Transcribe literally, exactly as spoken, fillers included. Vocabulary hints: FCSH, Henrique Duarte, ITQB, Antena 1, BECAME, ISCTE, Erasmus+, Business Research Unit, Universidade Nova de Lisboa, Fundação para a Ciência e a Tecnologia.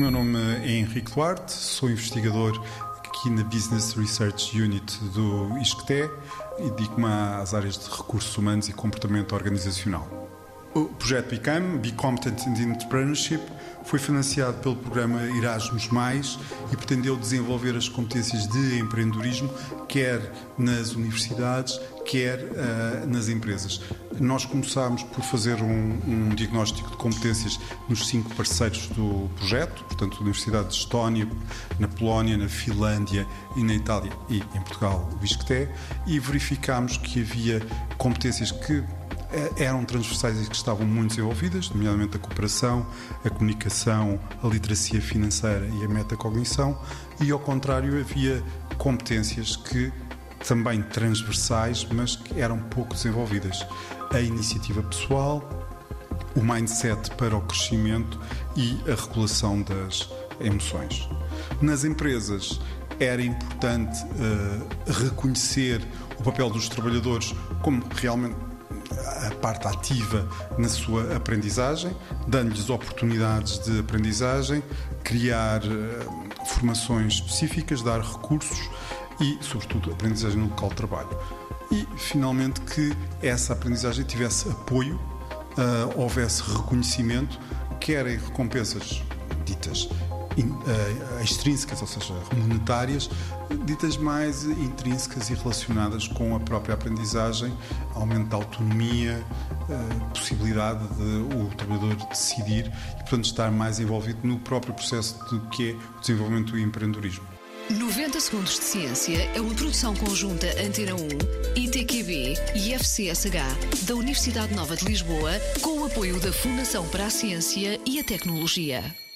O meu nome é Henrique Duarte, sou investigador aqui na Business Research Unit do I S C T E e dedico-me às áreas de recursos humanos e comportamento organizacional. O projeto BECAME, Be Competent in Entrepreneurship, foi financiado pelo programa Erasmus+, e pretendeu desenvolver as competências de empreendedorismo, quer nas universidades, quer uh, nas empresas. Nós começámos por fazer um, um diagnóstico de competências nos cinco parceiros do projeto, portanto, a Universidade de Estónia, na Polónia, na Finlândia e na Itália e em Portugal, o I S C T E, e verificámos que havia competências que eram transversais e que estavam muito desenvolvidas, nomeadamente a cooperação, a comunicação, a literacia financeira e a metacognição, e, ao contrário, havia competências que, também transversais, mas que eram pouco desenvolvidas. A iniciativa pessoal, o mindset para o crescimento e a regulação das emoções. Nas empresas, era importante uh, reconhecer o papel dos trabalhadores como realmente a parte ativa na sua aprendizagem, dando-lhes oportunidades de aprendizagem, criar uh, formações específicas, dar recursos e, sobretudo, aprendizagem no local de trabalho. E, finalmente, que essa aprendizagem tivesse apoio, uh, houvesse reconhecimento, quer em recompensas ditas in, uh, extrínsecas, ou seja, monetárias, ditas mais intrínsecas e relacionadas com a própria aprendizagem, aumento da autonomia, possibilidade de o trabalhador decidir e, portanto, estar mais envolvido no próprio processo do que é o desenvolvimento do empreendedorismo. noventa Segundos de Ciência é uma produção conjunta Antena um, I T Q B e F C S H da Universidade Nova de Lisboa, com o apoio da Fundação para a Ciência e a Tecnologia.